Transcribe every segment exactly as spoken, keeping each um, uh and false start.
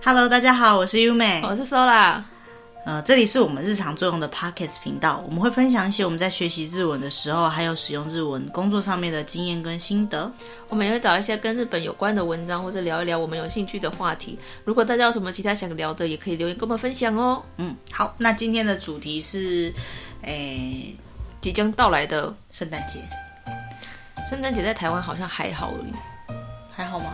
Hello， 大家好，我是 Yume， 我是 Sola。呃，这里是我们日常作用的 Podcast 频道，我们会分享一些我们在学习日文的时候，还有使用日文工作上面的经验跟心得。我们也会找一些跟日本有关的文章，或者聊一聊我们有兴趣的话题。如果大家有什么其他想聊的，也可以留言跟我们分享哦。嗯，好，那今天的主题是，诶，即将到来的圣诞节。圣诞节在台湾好像还好而已，还好吗？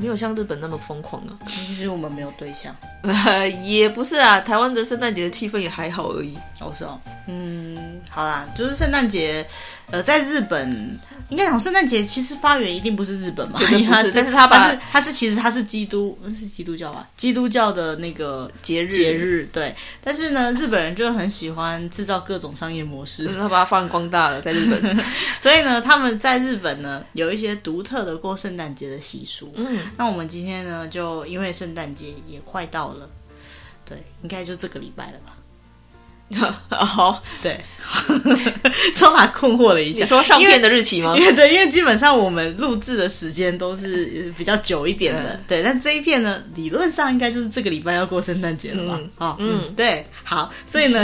没有像日本那么疯狂啊！其实我们没有对象，呃，也不是啊。台湾的圣诞节的气氛也还好而已。哦，是哦，嗯，好啦，就是圣诞节，呃，在日本应该讲圣诞节其实发源一定不是日本嘛，因为它是，但是它把它是它是其实它是基督是基督教吧，基督教的那个节日节日对。但是呢，日本人就很喜欢制造各种商业模式，他把它放光大了在日本，所以呢，他们在日本呢有一些独特的过圣诞节的习俗，嗯。那我们今天呢，就因为圣诞节也快到了，对，应该就这个礼拜了吧？好，对，说法困惑了一下。你说上片的日期吗？因为对，因为基本上我们录制的时间都是比较久一点的，嗯、对。但这一片呢，理论上应该就是这个礼拜要过圣诞节了吧？嗯，哦、嗯嗯对，好，所以呢。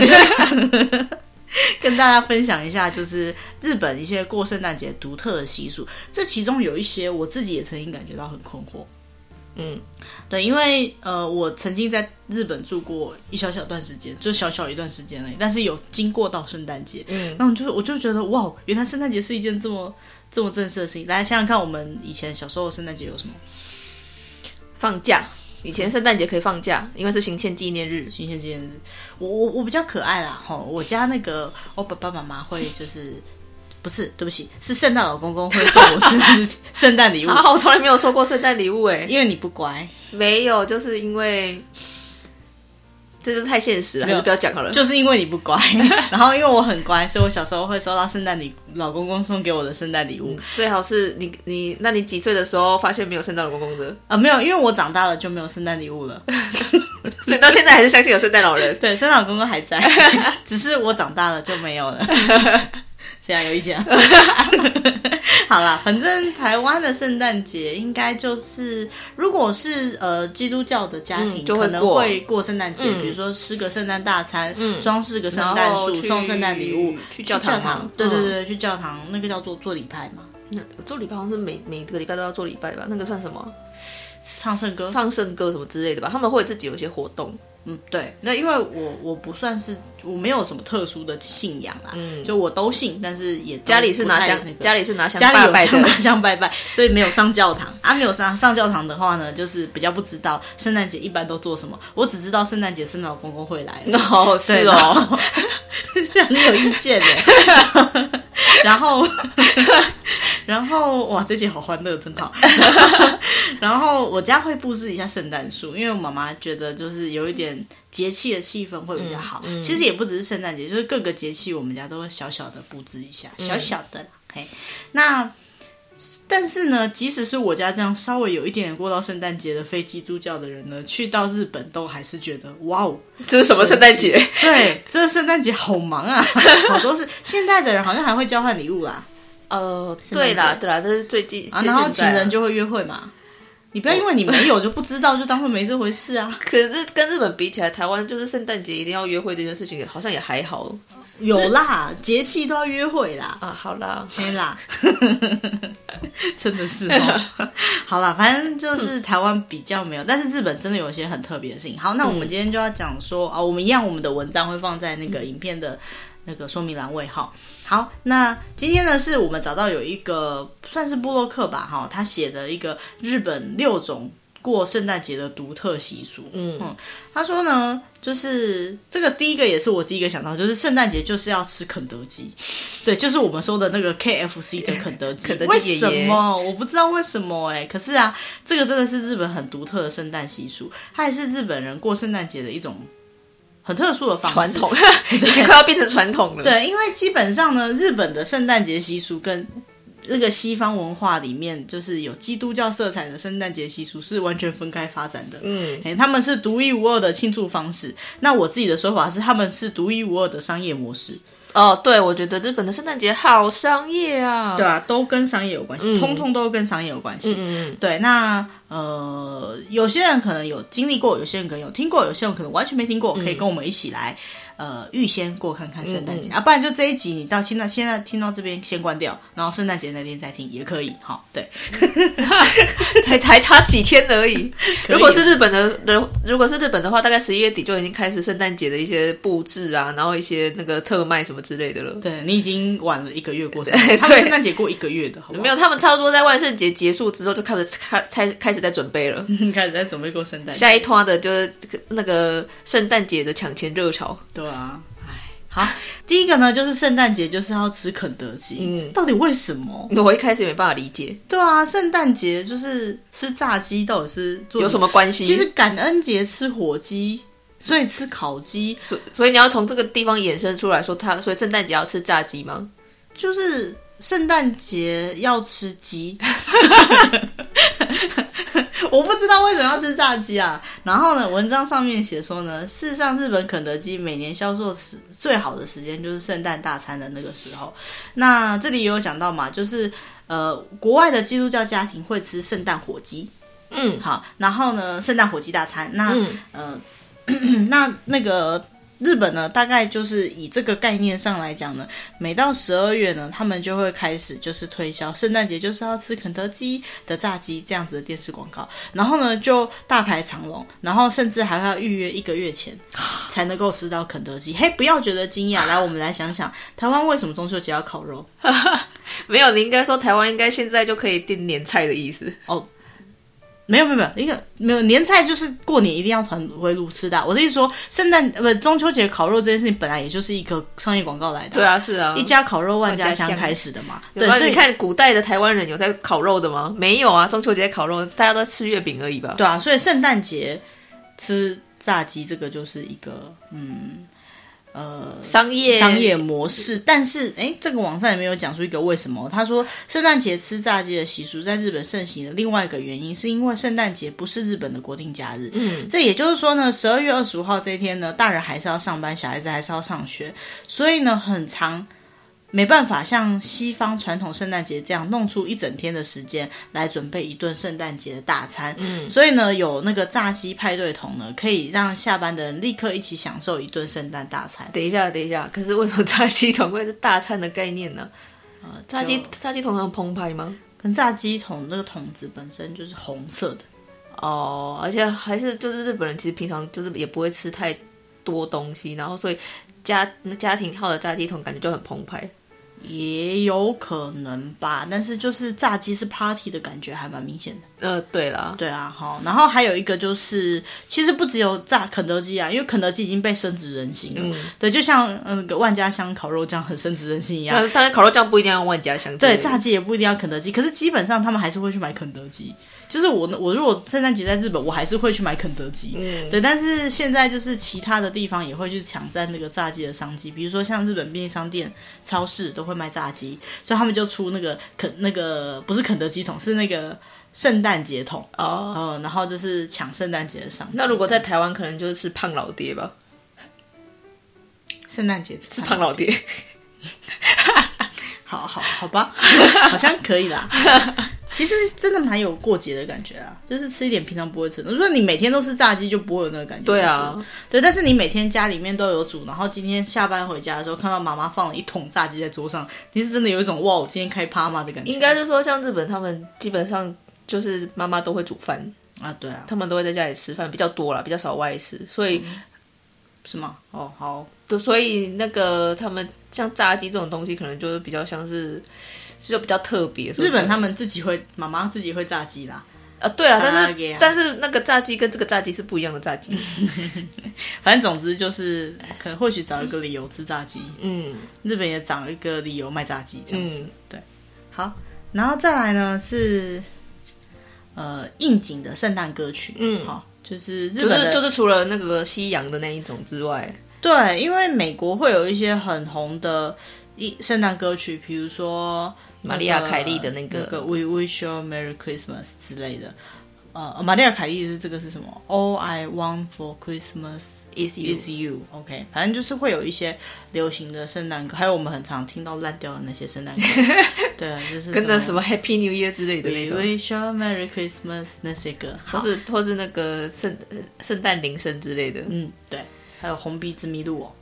跟大家分享一下，就是日本一些过圣诞节独特的习俗，这其中有一些我自己也曾经感觉到很困惑。嗯，对，因为呃，我曾经在日本住过一小小段时间，就小小一段时间而已，但是有经过到圣诞节，嗯，然后就我就觉得哇，原来圣诞节是一件这么这么正式的事情。来想想看，我们以前小时候的圣诞节有什么？放假。以前圣诞节可以放假，因为是行宪纪念日。行宪纪念日，我我我比较可爱啦齁！我家那个我爸爸妈妈会就是，不是，对不起，是圣诞老公公会送我生圣诞礼物。啊，我从来没有收过圣诞礼物哎，因为你不乖。没有，就是因为。这就是太现实了，还是不要讲好了。就是因为你不乖，然后因为我很乖，所以我小时候会收到圣诞礼老公公送给我的圣诞礼物。嗯、最好是你你，那你几岁的时候发现没有圣诞老公公的？啊，没有，因为我长大了就没有圣诞礼物了，所以到现在还是相信有圣诞老人。对，圣诞老公公还在，只是我长大了就没有了。这样有意见、啊。好啦，反正台湾的圣诞节应该就是，如果是呃基督教的家庭，嗯、就可能会过圣诞节，比如说吃个圣诞大餐，嗯、装饰个圣诞树，送圣诞礼物，去教堂，去教堂对对对，嗯、去教堂，那个叫做做礼拜嘛。那做礼拜好像是每每个礼拜都要做礼拜吧？那个算什么？唱圣歌，唱圣歌什么之类的吧？他们会自己有一些活动。嗯，对，那因为我我不算是我没有什么特殊的信仰啦，嗯、就我都信，但是也家里是拿香、那个，家里是拿香拜拜的，家里有拿香拜拜，所以没有上教堂啊，没有上上教堂的话呢，就是比较不知道圣诞节一般都做什么，我只知道圣诞节圣诞老公公会来，哦，是哦，这样你有意见耶，然后。然后哇，这集好欢乐，真好。然后我家会布置一下圣诞树，因为我妈妈觉得就是有一点节气的气氛会比较好。嗯嗯、其实也不只是圣诞节，就是各个节气我们家都会小小的布置一下，小小的啦。嗯、嘿，那但是呢，即使是我家这样稍微有一点点过到圣诞节的非基督教的人呢，去到日本都还是觉得哇哦，这是什么圣诞节？对，这圣诞节好忙啊，好多事。现在的人好像还会交换礼物啦。呃，对啦，对啦，这是最近啊，然后情人就会约会嘛。你不要因为你没有就不知道，就当作没这回事啊。可是跟日本比起来，台湾就是圣诞节一定要约会这件事情，好像也还好。有啦，节气都要约会啦。啊，好啦，没啦，真的是哦。好啦，反正就是台湾比较没有，但是日本真的有一些很特别的事情。好，那我们今天就要讲说啊、嗯哦，我们一样，我们的文章会放在那个影片的那个说明栏位哈。好，那今天呢是我们找到有一个算是部落客吧哈，他写的一个日本六种过圣诞节的独特习俗。嗯嗯，他说呢，就是这个第一个也是我第一个想到，就是圣诞节就是要吃肯德基，对，就是我们说的那个 K F C 的肯德基。肯德基爷爷为什么我不知道为什么哎、欸，可是啊，这个真的是日本很独特的圣诞习俗，它也是日本人过圣诞节的一种。很特殊的方式，传统已经快要变成传统了。对，因为基本上呢，日本的圣诞节习俗跟那个西方文化里面，就是有基督教色彩的圣诞节习俗是完全分开发展的。嗯，欸、他们是独一无二的庆祝方式。那我自己的说法是，他们是独一无二的商业模式。哦，对，我觉得日本的圣诞节好商业啊。对啊，都跟商业有关系、嗯、通通都跟商业有关系、嗯嗯、对。那呃，有些人可能有经历过，有些人可能有听过，有些人可能完全没听过、嗯、可以跟我们一起来呃预先过看看圣诞节、嗯、啊，不然就这一集你到现在现在听到这边先关掉，然后圣诞节那天再听也可以。好，对才才差几天而已。如果是日本的如果是日本的话，大概十一月底就已经开始圣诞节的一些布置啊，然后一些那个特卖什么之类的了。对，你已经晚了一个月过圣诞节，他们圣诞节过一个月的好不好？没有，他们差不多在万圣节结束之后就开始开开始在准备了开始在准备过圣诞节。下一趟的就是那个圣诞节的抢钱热潮。对啊，哎，好，第一个呢，就是圣诞节就是要吃肯德基，嗯，到底为什么？我一开始也没办法理解。对啊，圣诞节就是吃炸鸡，到底是做有什么关系？其实感恩节吃火鸡，所以吃烤鸡，所以所以你要从这个地方衍生出来说它，所以圣诞节要吃炸鸡吗？就是圣诞节要吃鸡。我不知道为什么要吃炸鸡啊。然后呢，文章上面写说呢，事实上日本肯德基每年销售最好的时间就是圣诞大餐的那个时候。那这里也有讲到嘛，就是呃，国外的基督教家庭会吃圣诞火鸡，嗯，好，然后呢，圣诞火鸡大餐。那、嗯、呃咳咳，那那个日本呢，大概就是以这个概念上来讲呢，每到十二月呢，他们就会开始就是推销圣诞节就是要吃肯德基的炸鸡这样子的电视广告，然后呢就大排长龙，然后甚至还要预约一个月前才能够吃到肯德基。嘿，不要觉得惊讶，来，我们来想想台湾为什么中秋节要烤肉。没有，你应该说台湾应该现在就可以订年菜的意思哦。没有没有没有，一个没有年菜就是过年一定要团回炉吃的、啊。我的意思说，圣诞不中秋节烤肉这件事情本来也就是一个商业广告来的、啊。对啊，是啊，一家烤肉万家香开始的嘛。对，所以你看古代的台湾人有在烤肉的吗？没有啊，中秋节烤肉大家都吃月饼而已吧。对啊，所以圣诞节吃炸鸡这个就是一个嗯。呃，商业商业模式，但是哎，这个网站也没有讲出一个为什么。他说，圣诞节吃炸鸡的习俗在日本盛行的另外一个原因，是因为圣诞节不是日本的国定假日。嗯，这也就是说呢，十二月二十五号这一天呢，大人还是要上班，小孩子还是要上学，所以呢，很常没办法像西方传统圣诞节这样弄出一整天的时间来准备一顿圣诞节的大餐。嗯，所以呢，有那个炸鸡派对桶呢，可以让下班的人立刻一起享受一顿圣诞大餐。等一下，等一下，可是为什么炸鸡桶会是大餐的概念呢？呃、炸鸡炸鸡桶很澎湃吗？跟炸鸡桶那个桶子本身就是红色的哦，而且还是就是日本人其实平常就是也不会吃太多东西，然后所以家家庭号的炸鸡桶感觉就很澎湃。也有可能吧，但是就是炸鸡是 party 的感觉还蛮明显的。呃，对啦，对啊，好，然后还有一个就是，其实不只有炸肯德基啊，因为肯德基已经被深植人心了。嗯，对，就像那个、嗯、万家香烤肉酱很深植人心一样。但是烤肉酱不一定要万家香，对，炸鸡也不一定要肯德基，可是基本上他们还是会去买肯德基。就是我，我如果圣诞节在日本，我还是会去买肯德基。嗯，对，但是现在就是其他的地方也会去抢占那个炸鸡的商机，比如说像日本便利商店、超市都会卖炸鸡，所以他们就出那个肯那个不是肯德基桶，是那个圣诞节桶哦、呃，然后就是抢圣诞节的商机。那如果在台湾，可能就是胖老爹吧？圣诞节吃胖老爹，好好好吧，好像可以啦。其实真的蛮有过节的感觉啊，就是吃一点平常不会吃的。如果你每天都吃炸鸡就不会有那个感觉。对啊，对，但是你每天家里面都有煮，然后今天下班回家的时候看到妈妈放了一桶炸鸡在桌上，你是真的有一种哇我今天开趴嘛的感觉。应该是说像日本他们基本上就是妈妈都会煮饭啊，对啊，他们都会在家里吃饭比较多啦，比较少外食，所以、嗯、是吗？哦，好，对，所以那个他们像炸鸡这种东西可能就是比较像是就比较特别。日本他们自己会妈妈自己会炸鸡啦啊，对啦，但是、啊、但是那个炸鸡跟这个炸鸡是不一样的炸鸡。反正总之就是可能或许找一个理由吃炸鸡，嗯，日本也找一个理由卖炸鸡这样子、嗯、对。好，然后再来呢是呃应景的圣诞歌曲，嗯，好，就是日本的、就是、就是除了那个西洋的那一种之外，对，因为美国会有一些很红的圣诞歌曲，比如说玛丽亚凯莉的那个、那个、We wish you Merry Christmas 之类的。呃，玛丽亚凯莉是这个是什么 All I want for Christmas Is You, Is You OK， 反正就是会有一些流行的圣诞歌，还有我们很常听到烂掉的那些圣诞歌对，就是跟着什么 Happy New Year 之类的那种 We wish you Merry Christmas 那些歌，或是或是那个圣圣诞铃声之类的，嗯，对，还有红鼻子迷路哦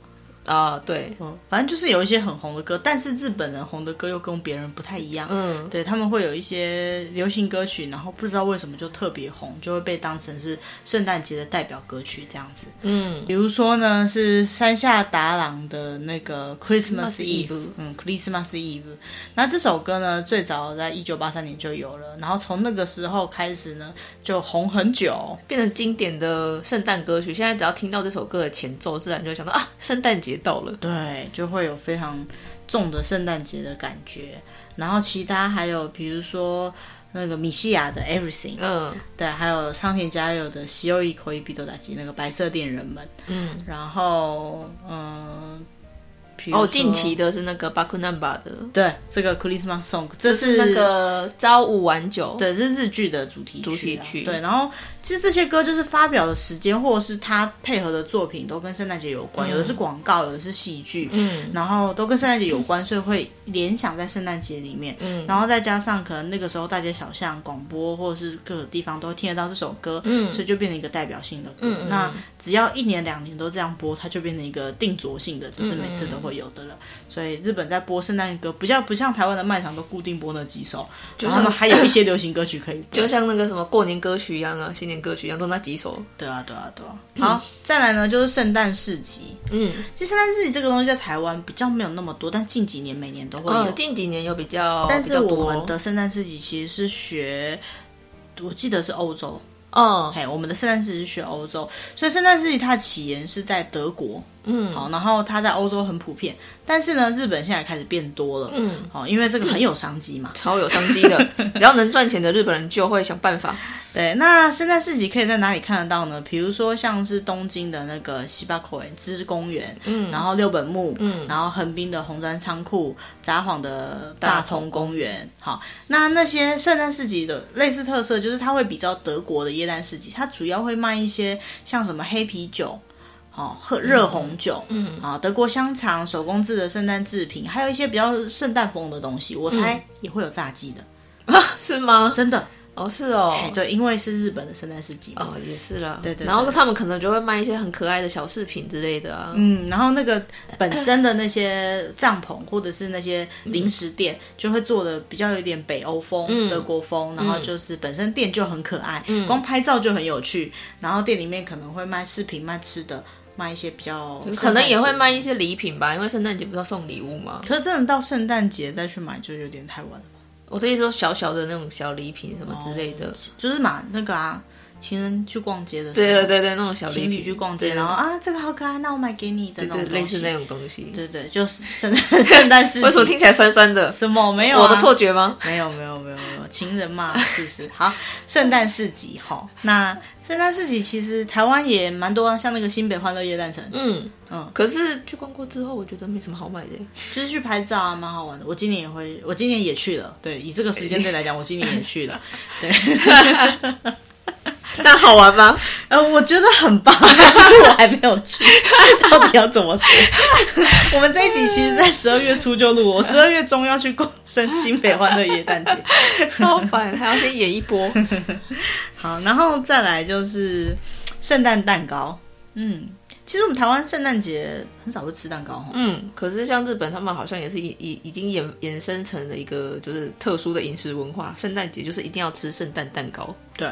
啊、uh, 对、嗯、反正就是有一些很红的歌，但是日本人红的歌又跟别人不太一样，嗯，对，他们会有一些流行歌曲，然后不知道为什么就特别红，就会被当成是圣诞节的代表歌曲这样子，嗯，比如说呢是山下达郎的那个 Christmas Eve， 嗯 Christmas Eve， 那这首歌呢最早在一九八三年就有了，然后从那个时候开始呢就红很久，变成经典的圣诞歌曲，现在只要听到这首歌的前奏自然就会想到啊圣诞节到了，对，就会有非常重的圣诞节的感觉。然后其他还有比如说那个Misia的 Everything， 嗯，对，还有上田佳佑的西柚一口一比多打击那个白色恋人们，嗯，然后嗯，哦，近期的是那个 Back number 的，对，这个 Christmas Song， 这是那个朝五晚九，对，这是日剧的主题曲、啊、主题曲，对，然后其实这些歌就是发表的时间或者是它配合的作品都跟圣诞节有关、嗯、有的是广告，有的是戏剧，嗯，然后都跟圣诞节有关、嗯、所以会联想在圣诞节里面，嗯，然后再加上可能那个时候大街小巷广播或者是各个地方都会听得到这首歌，嗯，所以就变成一个代表性的歌、嗯、那只要一年两年都这样播，它就变成一个定着性的，就是每次都会有的了、嗯、所以日本在播圣诞歌比较不像台湾的卖场都固定播那几首，就像然后还有一些流行歌曲可以播，就像那个什么过年歌曲一样啊，新年歌曲一样都那几首，对啊对啊对啊、嗯、好，再来呢就是圣诞市集，嗯，其实圣诞市集这个东西在台湾比较没有那么多，但近几年每年都会有、嗯、近几年有比较，但是我们的圣诞市集其实是学我记得是欧洲，嗯，嘿，我们的圣诞市集是学欧洲，所以圣诞市集它起源是在德国，嗯，好，然后它在欧洲很普遍，但是呢日本现在开始变多了，嗯，好，因为这个很有商机嘛、嗯、超有商机的只要能赚钱的日本人就会想办法，对，那圣诞市集可以在哪里看得到呢？比如说像是东京的那个西八公园芝公园，嗯，然后六本木，嗯，然后横滨的红砖仓库，札幌的大通公园，好，那那些圣诞市集的类似特色就是它会比较德国的耶诞市集，它主要会卖一些像什么黑啤酒，哦，喝热红酒，嗯，啊、嗯，德国香肠、手工制的圣诞制品，还有一些比较圣诞风的东西，我猜也会有炸鸡的、嗯、啊？是吗？真的。哦，是哦，对，因为是日本的圣诞市集哦，也是啦，对 对, 对，然后他们可能就会卖一些很可爱的小饰品之类的啊，嗯，然后那个本身的那些帐篷或者是那些零食店就会做的比较有点北欧风、嗯、德国风，然后就是本身店就很可爱、嗯、光拍照就很有趣，然后店里面可能会卖饰品卖吃的卖一些比较，可能也会卖一些礼品吧，因为圣诞节不是要送礼物吗？可是真的到圣诞节再去买就有点太晚了，我的意思说小小的那种小礼品什么之类的、哦、就是嘛那个啊情人去逛街的时候，对对对对，那种小礼品，情侣去逛街，对对对，然后啊这个好可爱，那我买给你的那种东西，对对，类似那种东西，对对，就是圣诞圣诞市集为什么听起来酸酸的？什么？没有、啊、我的错觉吗？没有没有没有没有，情人嘛是不是好，圣诞市集齁，那圣诞市集其实台湾也蛮多啊，像那个新北欢乐耶诞城，嗯嗯，可是去逛过之后我觉得没什么好买的，就是去拍照啊，蛮好玩的，我今年也会，我今年也去了，对，以这个时间点来讲我今年也去了对那好玩吗？呃，我觉得很棒，但是我还没有去到底要怎么说我们这一集其实在十二月初就录，我十二月中要去逛新北欢乐耶诞节超烦，还要先演一波好，然后再来就是圣诞蛋糕，嗯，其实我们台湾圣诞节很少会吃蛋糕，嗯，可是像日本他们好像也是已已已经衍衍生成了一个就是特殊的饮食文化，圣诞节就是一定要吃圣诞蛋糕，对，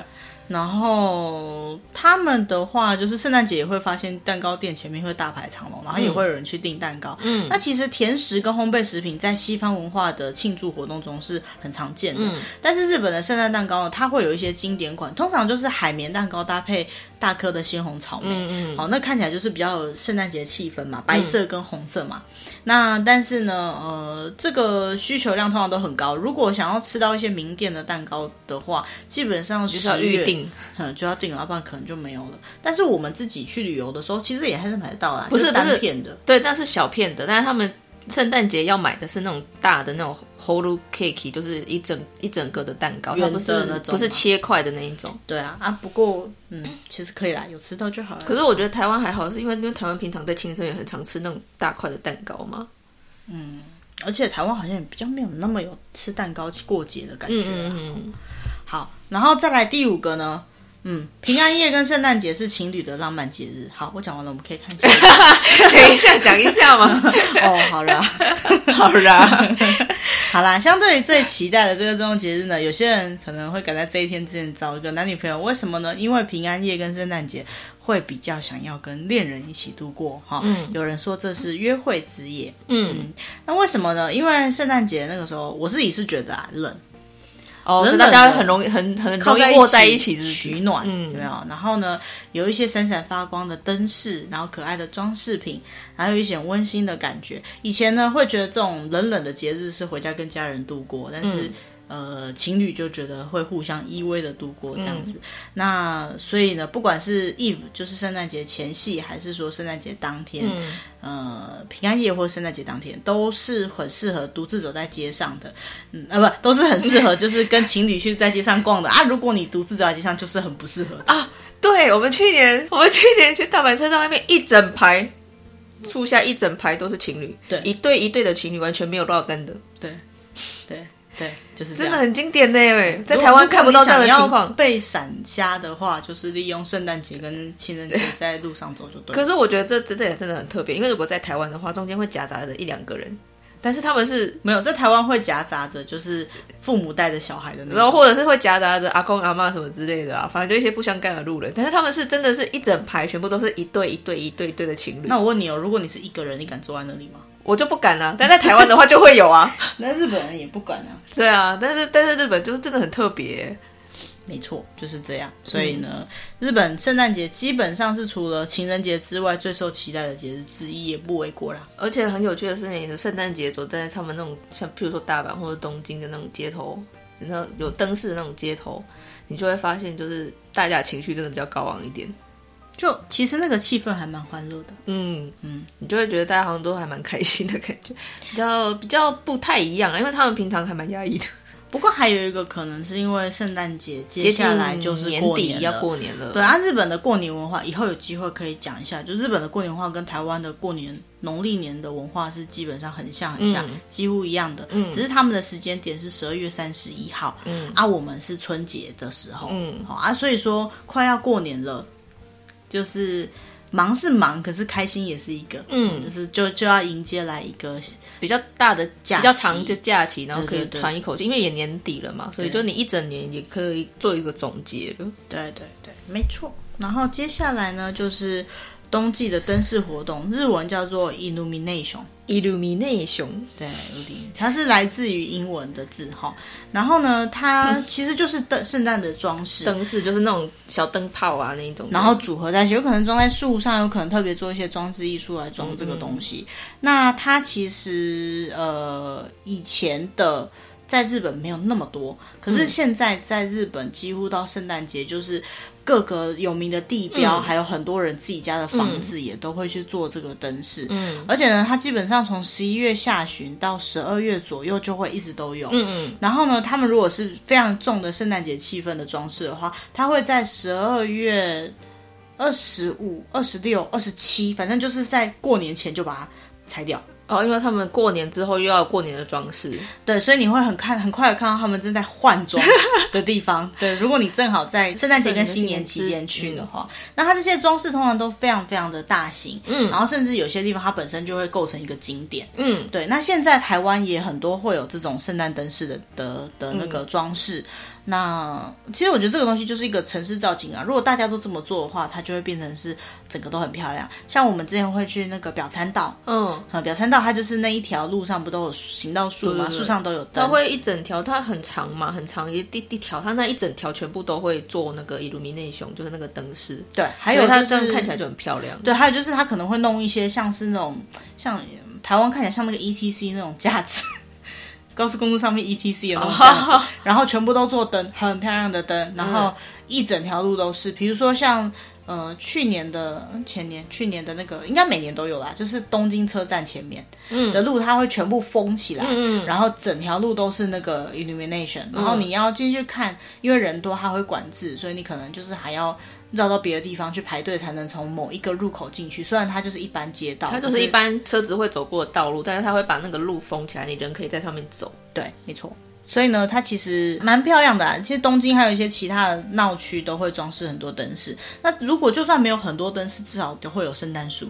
然后他们的话就是圣诞节也会发现蛋糕店前面会大排长龙，然后也会有人去订蛋糕，嗯，那其实甜食跟烘焙食品在西方文化的庆祝活动中是很常见的、嗯、但是日本的圣诞蛋糕呢，它会有一些经典款，通常就是海绵蛋糕搭配大颗的鲜红草莓，嗯嗯，好，那看起来就是比较有圣诞节气氛嘛，白色跟红色嘛、嗯、那但是呢呃，这个需求量通常都很高，如果想要吃到一些名店的蛋糕的话基本上十月就是要预定、嗯、就要订了，要不然可能就没有了，但是我们自己去旅游的时候其实也还是买得到啦，不是单片的，不是，对，但是小片的，但是他们圣诞节要买的是那种大的那种 whole cake， 就是一整一整个的蛋糕，它不是不是切块的那一种。对啊啊，不过嗯，其实可以啦，有吃到就好了。可是我觉得台湾还好，是因为因为台湾平常在庆生也很常吃那种大块的蛋糕嘛。嗯，而且台湾好像也比较没有那么有吃蛋糕过节的感觉啦。嗯嗯，好，然后再来第五个呢。嗯，平安夜跟圣诞节是情侣的浪漫节日。好，我讲完了，我们可以看下一个。等一下讲一下嘛。哦，好啦好啦好啦，相对于最期待的这个重要节日呢，有些人可能会赶在这一天之前找一个男女朋友。为什么呢？因为平安夜跟圣诞节会比较想要跟恋人一起度过哈、嗯。有人说这是约会之夜。 嗯, 嗯，那为什么呢？因为圣诞节那个时候我自己是觉得啊冷哦，所以大家很容易很很容易握在一起取暖，嗯，有没有？然后呢，有一些闪闪发光的灯饰，然后可爱的装饰品，然后有一些温馨的感觉。以前呢，会觉得这种冷冷的节日是回家跟家人度过，但是、嗯、呃，情侣就觉得会互相依偎的度过这样子。嗯、那所以呢，不管是 Eve 就是圣诞节前夕，还是说圣诞节当天，嗯、呃，平安夜或圣诞节当天，都是很适合独自走在街上的，嗯啊不，都是很适合就是跟情侣去在街上逛的啊。如果你独自走在街上，就是很不适合啊。对，我们去年，我们去年去大阪车站外面一整排，树下一整排都是情侣，对，一对一对的情侣，完全没有落单的，对，对。对，就是这样，真的很经典呢，在台湾看不到这样的情况。被闪瞎的话，就是利用圣诞节跟情人节在路上走就对了。可是我觉得这这也真的很特别，因为如果在台湾的话，中间会夹杂着一两个人，但是他们是没有在台湾会夹杂着，就是父母带着小孩的那种，然后或者是会夹杂着阿公阿嬷什么之类的啊，反正就一些不相干的路人。但是他们是真的是一整排，全部都是一对一对一对一对的情侣。那我问你哦，如果你是一个人，你敢坐在那里吗？我就不敢啊，但在台湾的话就会有啊。那日本人也不敢啊。对啊，但是但是日本就是真的很特别，没错，就是这样。所以呢，嗯、日本圣诞节基本上是除了情人节之外最受期待的节日之一，也不为过啦。而且很有趣的是，你的圣诞节走在他们那种像譬如说大阪或者东京的那种街头，然后有灯饰的那种街头，你就会发现就是大家情绪真的比较高昂一点。就其实那个气氛还蛮欢乐的，嗯嗯，你就会觉得大家好像都还蛮开心的感觉，比较比较不太一样，因为他们平常还蛮压抑的。不过还有一个可能是因为圣诞节接下来就是过年了，年底要过年了。对啊，日本的过年文化以后有机会可以讲一下，就日本的过年文化跟台湾的过年农历年的文化是基本上很像很像、嗯、几乎一样的、嗯、只是他们的时间点是十二月三十一号、嗯、啊我们是春节的时候、嗯、啊所以说快要过年了，就是忙是忙，可是开心也是一个，嗯，就是就就要迎接来一个比较大的假期，比较长的假期，然后可以喘一口气，因为也年底了嘛，所以就你一整年也可以做一个总结了。对对对，没错。然后接下来呢，就是冬季的灯饰活动，日文叫做 Illumination。Illumination， 对，有点，它是来自于英文的字哈。然后呢，它其实就是灯圣诞的装饰，灯饰就是那种小灯泡啊那一种，然后组合在一起，有可能装在树上，有可能特别做一些装置艺术来装这个东西。嗯、那它其实呃以前的在日本没有那么多，可是现在在日本几乎到圣诞节就是。各个有名的地标、嗯、还有很多人自己家的房子也都会去做这个灯饰、嗯、而且呢它基本上从十一月下旬到十二月左右就会一直都有、嗯嗯、然后呢他们如果是非常重的圣诞节气氛的装饰的话，它会在十二月二十五、二十六、二十七，反正就是在过年前就把它拆掉哦，因为他们过年之后又要有过年的装饰，对，所以你会很看很快的看到他们正在换装的地方。对，如果你正好在圣诞节跟新年期间去的话，嗯、那它这些装饰通常都非常非常的大型，嗯，然后甚至有些地方它本身就会构成一个景点，嗯，对。那现在台湾也很多会有这种圣诞灯饰的的的那个装饰。嗯，那其实我觉得这个东西就是一个城市造景啊，如果大家都这么做的话，它就会变成是整个都很漂亮。像我们之前会去那个表参道，嗯，嗯表参道它就是那一条路上不都有行道树吗？树上都有灯，它会一整条，它很长嘛，很长一一条，它那一整条全部都会做那个 illumination， 就是那个灯饰。对，还有、就是、它这样看起来就很漂亮。对，还有就是它可能会弄一些像是那种像台湾看起来像那个 E T C 那种架子。高速公路上面 E T C 的那种架子， oh. 然后全部都做灯，很漂亮的灯，然后一整条路都是。比如说像呃去年的前年去年的那个应该每年都有啦，就是东京车站前面的路它会全部封起来，嗯，然后整条路都是那个 Illumination，嗯，然后你要进去看，因为人多它会管制，所以你可能就是还要绕到别的地方去排队才能从某一个入口进去，虽然它就是一般街道，它就是一般车子会走过的道路，但是它会把那个路封起来，你人可以在上面走。对，没错。所以呢它其实蛮漂亮的啊，其实东京还有一些其他的闹区都会装饰很多灯饰，那如果就算没有很多灯饰，至少都会有圣诞树，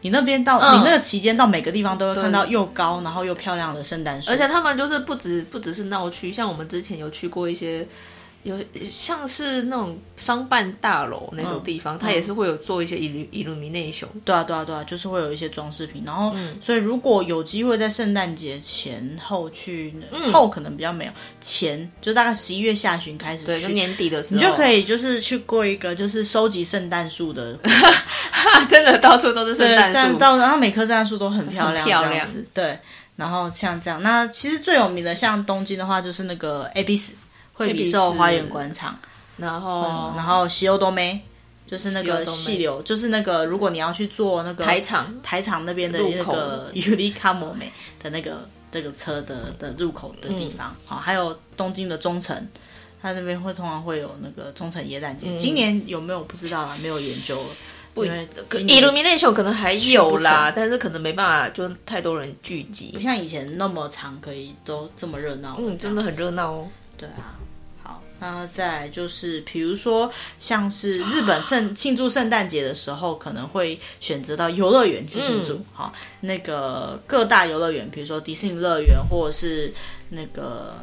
你那边到，嗯，你那个期间到每个地方都会看到又高然后又漂亮的圣诞树，而且他们就是不只不只是闹区，像我们之前有去过一些有像是那种商办大楼那种地方，嗯，它也是会有做一些 illumination， 对啊对啊对啊，就是会有一些装饰品，然后，嗯，所以如果有机会在圣诞节前后去，嗯，后可能比较没有，前就大概十一月下旬开始去，对，就年底的时候你就可以就是去过一个就是收集圣诞树的真的到处都是圣诞树，然后每棵圣诞树都很漂亮，很漂亮，对，然后像这样，那其实最有名的像东京的话就是那个 Abis惠比寿花园广场，然后，嗯，然后西欧多梅就是那个细流，就是那个如果你要去坐那个台场台场那边的那个 Yurikamome 的那个这个车的的入口的地方，好，嗯，还有东京的中城，它那边会通常会有那个中城耶诞节，嗯，今年有没有不知道啦，没有研究了。不 Illumination 可能还有啦，但是可能没办法就太多人聚集，不像以前那么长可以都这么热闹，嗯，真的很热闹哦。对啊，好，那再来就是比如说像是日本庆祝圣诞节的时候可能会选择到游乐园去庆祝，嗯，好，那个各大游乐园比如说迪士尼乐园或者是那个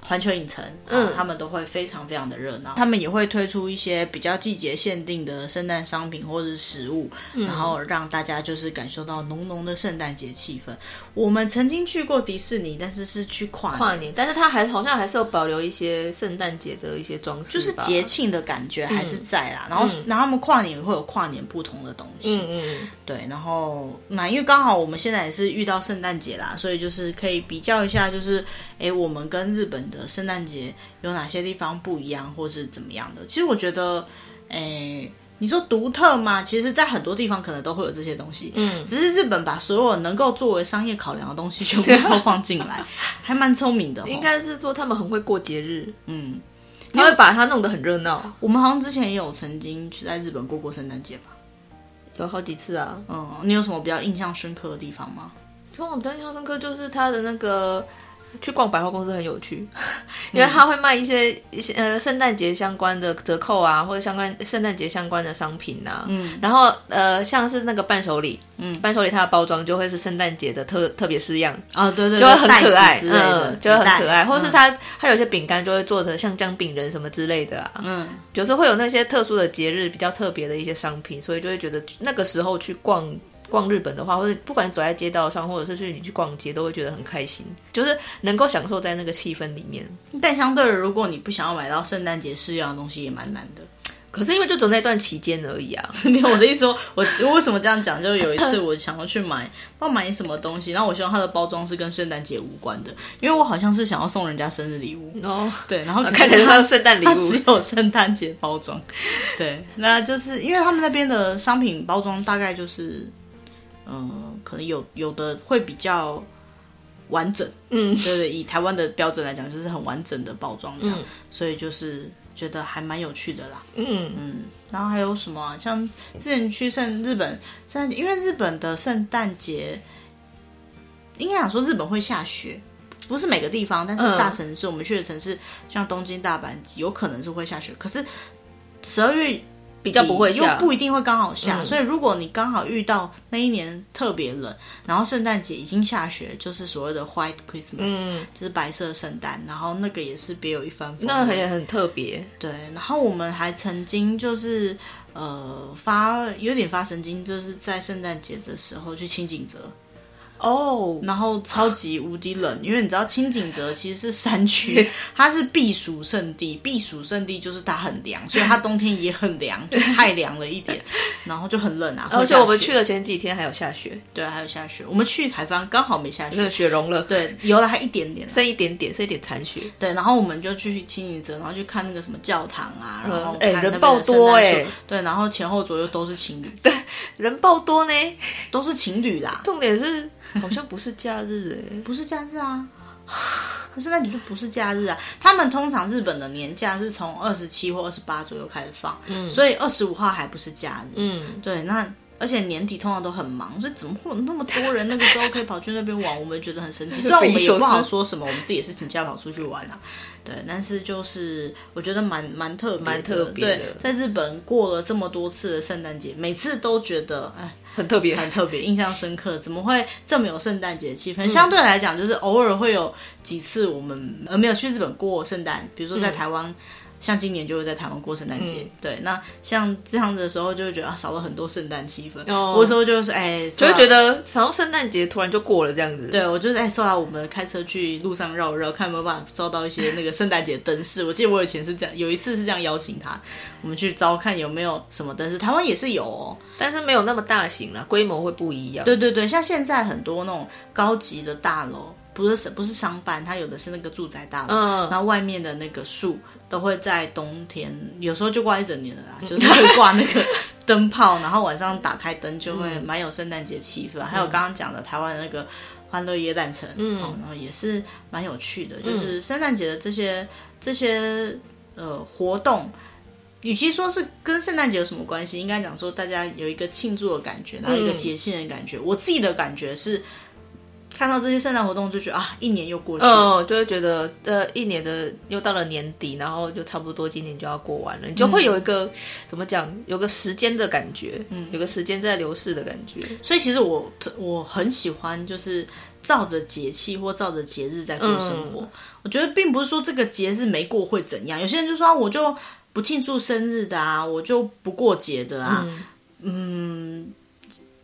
环球影城，嗯，他们都会非常非常的热闹，他们也会推出一些比较季节限定的圣诞商品或者是食物，嗯，然后让大家就是感受到浓浓的圣诞节气氛。我们曾经去过迪士尼，但是是去跨年，跨年，但是它还好像还是有保留一些圣诞节的一些装饰，就是节庆的感觉还是在啦，嗯，然后，嗯，然后他们跨年也会有跨年不同的东西，嗯嗯，对，然后那因为刚好我们现在也是遇到圣诞节啦，所以就是可以比较一下，就是哎，我们跟日本的圣诞节有哪些地方不一样或是怎么样的。其实我觉得诶，你说独特吗？其实在很多地方可能都会有这些东西，嗯，只是日本把所有能够作为商业考量的东西全部都放进来还蛮聪明的，哦，应该是说他们很会过节日，嗯，他会把它弄得很热闹。我们好像之前也有曾经去在日本过过圣诞节吧，有好几次啊。嗯，你有什么比较印象深刻的地方吗？就我比较印象深刻就是他的那个去逛百货公司很有趣，因为他会卖一些呃圣诞节相关的折扣啊，或者相关圣诞节相关的商品啊，嗯，然后呃像是那个伴手礼，嗯，伴手礼它的包装就会是圣诞节的特特别式样啊，哦，对， 对, 对，就会很可爱，嗯，就会很可爱，或是它它有些饼干就会做的像姜饼人什么之类的啊，嗯，就是会有那些特殊的节日比较特别的一些商品，所以就会觉得那个时候去逛。逛日本的话，或者不管走在街道上，或者是去你去逛街，都会觉得很开心，就是能够享受在那个气氛里面。但相对的，如果你不想要买到圣诞节适用的东西，也蛮难的。可是因为就走那段期间而已啊。没有，我的意思说，我为什么这样讲？就有一次我想要去买，不知道买什么东西，然后我希望它的包装是跟圣诞节无关的，因为我好像是想要送人家生日礼物。哦，对，然后看起来就像圣诞礼物，只有圣诞节包装。对，那就是因为他们那边的商品包装大概就是。嗯，可能有有的会比较完整，嗯，对对，以台湾的标准来讲，就是很完整的包装这样，嗯，所以就是觉得还蛮有趣的啦，嗯嗯。然后还有什么啊？像之前去圣日本圣诞节，因为日本的圣诞节，应该想说日本会下雪，不是每个地方，但是大城市，嗯，我们去的城市像东京、大阪，有可能是会下雪，可是十二月。比较不会下，又不一定会刚好下，嗯，所以如果你刚好遇到那一年特别冷，然后圣诞节已经下雪，就是所谓的 White Christmas，嗯，就是白色圣诞，然后那个也是别有一番风味，那也很特别。对，然后我们还曾经就是呃发有点发神经，就是在圣诞节的时候去清景泽。哦、oh. 然后超级无敌冷，因为你知道清景泽其实是山区，它是避暑圣地，避暑圣地就是它很凉，所以它冬天也很凉，就太凉了一点，然后就很冷啊。而且我们去了前几天还有下雪，对，还有下雪，我们去台湾刚好没下雪，那个雪融了，对，有了还一点点，剩一点点，剩一点残雪，对，然后我们就去清景泽，然后去看那个什么教堂啊，然后看那边的圣诞树，人爆多耶，对，然后前后左右都是情侣，对，人爆多呢，都是情侣啦，重点是好像不是假日哎、欸，不是假日啊，可是那你就不是假日啊。他们通常日本的年假是从二十七或二十八左右开始放，嗯，所以二十五号还不是假日，嗯，对。那而且年底通常都很忙，所以怎么会有那么多人那个时候可以跑去那边玩？我们觉得很神奇。虽然我们也不好说什么，我们自己也是请假跑出去玩啊，对。但是就是我觉得蛮蛮特别，蛮特别的。对，在日本过了这么多次的圣诞节，每次都觉得哎。很特别很特别，印象深刻，怎么会这么有圣诞节气氛、嗯、相对来讲就是偶尔会有几次我们呃没有去日本过圣诞，比如说在台湾、嗯、像今年就会在台湾过圣诞节、嗯、对，那像这样子的时候就会觉得、啊、少了很多圣诞气氛、哦、我有时候就是哎，就会觉得好像圣诞节突然就过了这样子，对，我就是哎，说来我们开车去路上绕绕看有没有办法招到一些那个圣诞节灯饰我记得我以前是这样，有一次是这样邀请他我们去招看有没有什么灯饰，台湾也是有哦，但是没有那么大型啦，规模会不一样。对对对，像现在很多那种高级的大楼，不是不是商办，它有的是那个住宅大楼，嗯、然后外面的那个树都会在冬天，有时候就挂一整年了啦，就是会挂那个灯泡，然后晚上打开灯就会蛮有圣诞节气氛。嗯、还有刚刚讲的台湾的那个欢乐耶诞城，嗯、哦，然后也是蛮有趣的，就是圣诞节的这些这些呃活动。与其说是跟圣诞节有什么关系，应该讲说大家有一个庆祝的感觉，然后一个节庆的感觉、嗯、我自己的感觉是看到这些圣诞活动就觉得啊，一年又过去了、嗯、就会觉得呃，一年的又到了年底，然后就差不多今年就要过完了，你就会有一个、嗯、怎么讲，有个时间的感觉、嗯、有个时间在流逝的感觉，所以其实我我很喜欢就是照着节气或照着节日在过生活、嗯、我觉得并不是说这个节日没过会怎样，有些人就说、啊、我就不庆祝生日的啊，我就不过节的啊， 嗯, 嗯，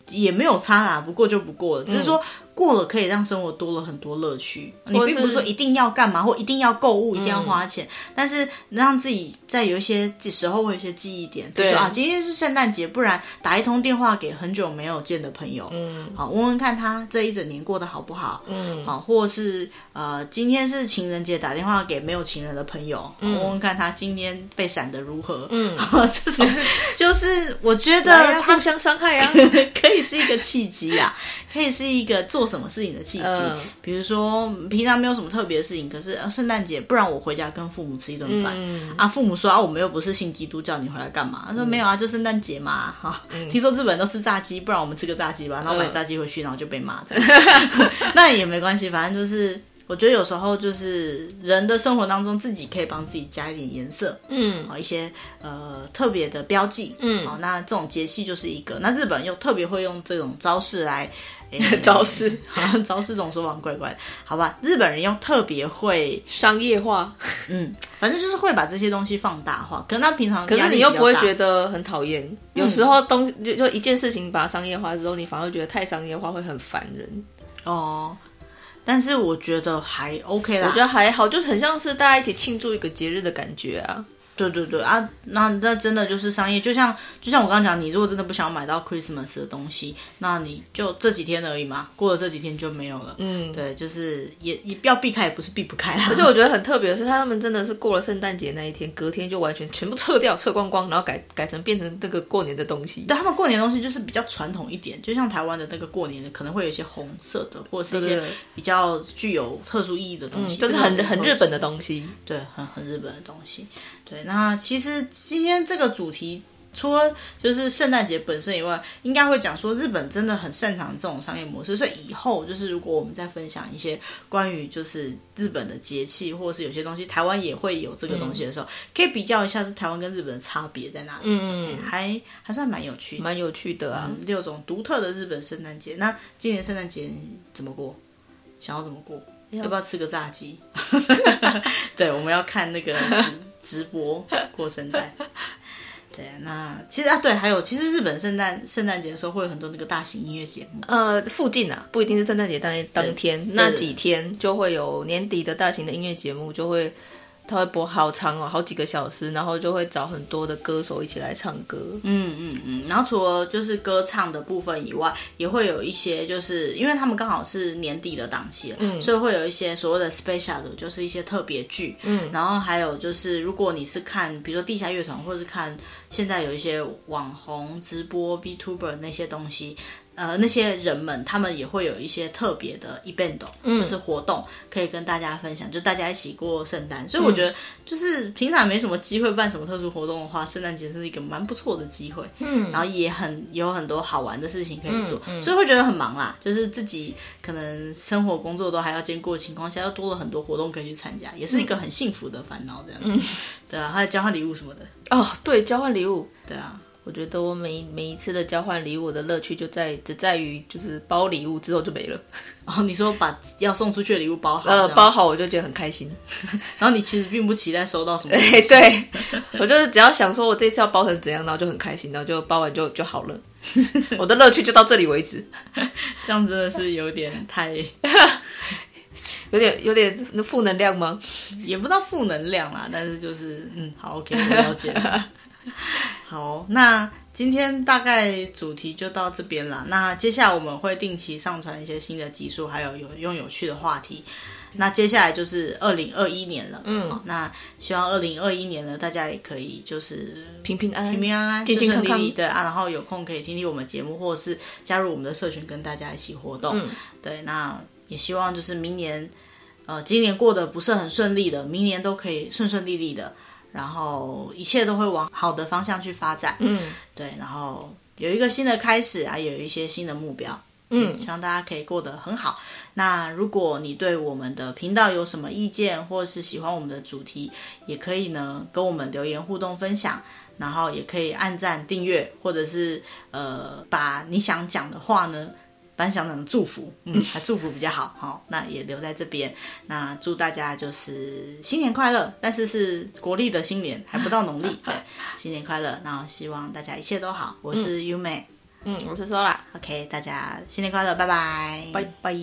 也没有差啦，不过就不过了，只是说、嗯、过了可以让生活多了很多乐趣，你并不是说一定要干嘛或一定要购物、嗯、一定要花钱，但是让自己在有一些时候会有一些记忆点，比如说啊，今天是圣诞节，不然打一通电话给很久没有见的朋友，嗯，好，问问看他这一整年过得好不好，嗯，好，或是呃，今天是情人节，打电话给没有情人的朋友，嗯、问问看他今天被闪得如何，嗯，这种就是我觉得他互相伤害啊，可以是一个契机啊，可以是一个做什么事情的契机、呃、比如说平常没有什么特别的事情，可是、啊、圣诞节不然我回家跟父母吃一顿饭、嗯、啊父母说啊我们又不是信基督教你回来干嘛，他说、嗯、没有啊就圣诞节嘛、啊嗯、听说日本人都吃炸鸡，不然我们吃个炸鸡吧，然后买炸鸡回去然后就被骂的、呃、那也没关系，反正就是我觉得有时候就是人的生活当中自己可以帮自己加一点颜色，嗯，一些呃特别的标记，嗯，好，那这种节气就是一个，那日本又特别会用这种招式来、欸、招式好像招式这种说法怪怪的，好吧，日本人又特别会商业化，嗯，反正就是会把这些东西放大化，可是他平常可是你又不会觉得很讨厌、嗯、有时候东西 就, 就一件事情把它商业化之后，你反而会觉得太商业化会很烦人哦，但是我觉得还 OK 啦，我觉得还好，就很像是大家一起庆祝一个节日的感觉啊。对对对啊，那那真的就是商业，就像就像我刚刚讲，你如果真的不想买到 Christmas 的东西，那你就这几天而已嘛，过了这几天就没有了。嗯，对，就是也也不要避开，也不是避不开啦。而且我觉得很特别的是，他们真的是过了圣诞节那一天，隔天就完全全部撤掉，撤光光，然后改改成变成那个过年的东西。对，他们过年的东西就是比较传统一点，就像台湾的那个过年的可能会有一些红色的，或者是一些比较具有特殊意义的东西，嗯、就是很很日本的东西。对，很很日本的东西。对，那其实今天这个主题除了就是圣诞节本身以外，应该会讲说日本真的很擅长这种商业模式，所以以后就是如果我们再分享一些关于就是日本的节气或者是有些东西台湾也会有这个东西的时候、嗯、可以比较一下台湾跟日本的差别在哪里，嗯，还还算蛮有趣蛮有趣的啊、嗯、六种独特的日本圣诞节，那今年圣诞节怎么过，想要怎么过，要不要吃个炸鸡对，我们要看那个直播过圣诞对，那其实啊，对，还有其实日本圣诞圣诞节的时候会有很多那个大型音乐节目，呃，附近啊，不一定是圣诞节当当天，那几天就会有年底的大型的音乐节目，就会他会播好长哦，好几个小时，然后就会找很多的歌手一起来唱歌。嗯嗯嗯，然后除了就是歌唱的部分以外，也会有一些就是因为他们刚好是年底的档期了，嗯，所以会有一些所谓的 special 的，就是一些特别剧。嗯，然后还有就是如果你是看比如说地下乐团，或是看现在有一些网红直播 VTuber 那些东西，呃，那些人们他们也会有一些特别的 event，嗯，就是活动可以跟大家分享，就大家一起过圣诞。所以我觉得就是平常没什么机会办什么特殊活动的话，圣诞节是一个蛮不错的机会，嗯，然后也很有很多好玩的事情可以做，嗯嗯，所以会觉得很忙啦，就是自己可能生活工作都还要兼顾的情况下，又多了很多活动可以去参加，也是一个很幸福的烦恼这样子，嗯，对啊，还有交换礼物什么的。哦，对，交换礼物，对啊，我觉得我每每一次的交换礼物的乐趣就在只在于就是包礼物之后就没了。哦，你说把要送出去的礼物包好，呃，包好我就觉得很开心。然后你其实并不期待收到什么东西，对，我就是只要想说我这次要包成怎样，然后就很开心，然后就包完就就好了。我的乐趣就到这里为止。这样真的是有点太。有点有点负能量吗？也不到负能量啦，但是就是嗯，好 ，OK， 我了解了。好，那今天大概主题就到这边啦。那接下来我们会定期上传一些新的集数，还有有用有趣的话题。那接下来就是二零二一年了，嗯，哦，那希望二零二一年呢，大家也可以就是平平安安、平平安安、健健康康顺利利的啊，然后有空可以听听我们节目，或者是加入我们的社群，跟大家一起活动。嗯，对，那。也希望就是明年，呃，今年过得不是很顺利的，明年都可以顺顺利利的，然后一切都会往好的方向去发展。嗯，对，然后有一个新的开始啊，有一些新的目标。嗯，希望大家可以过得很好。那如果你对我们的频道有什么意见，或是喜欢我们的主题，也可以呢跟我们留言互动分享。然后也可以按赞订阅，或者是呃把你想讲的话呢。分享的祝福，嗯，祝福比较好，好，那也留在这边。那祝大家就是新年快乐，但是是国历的新年，还不到农历，对，新年快乐。然后希望大家一切都好。我是 Yume， 嗯，我是 Sola，OK， 大家新年快乐，拜拜，拜拜。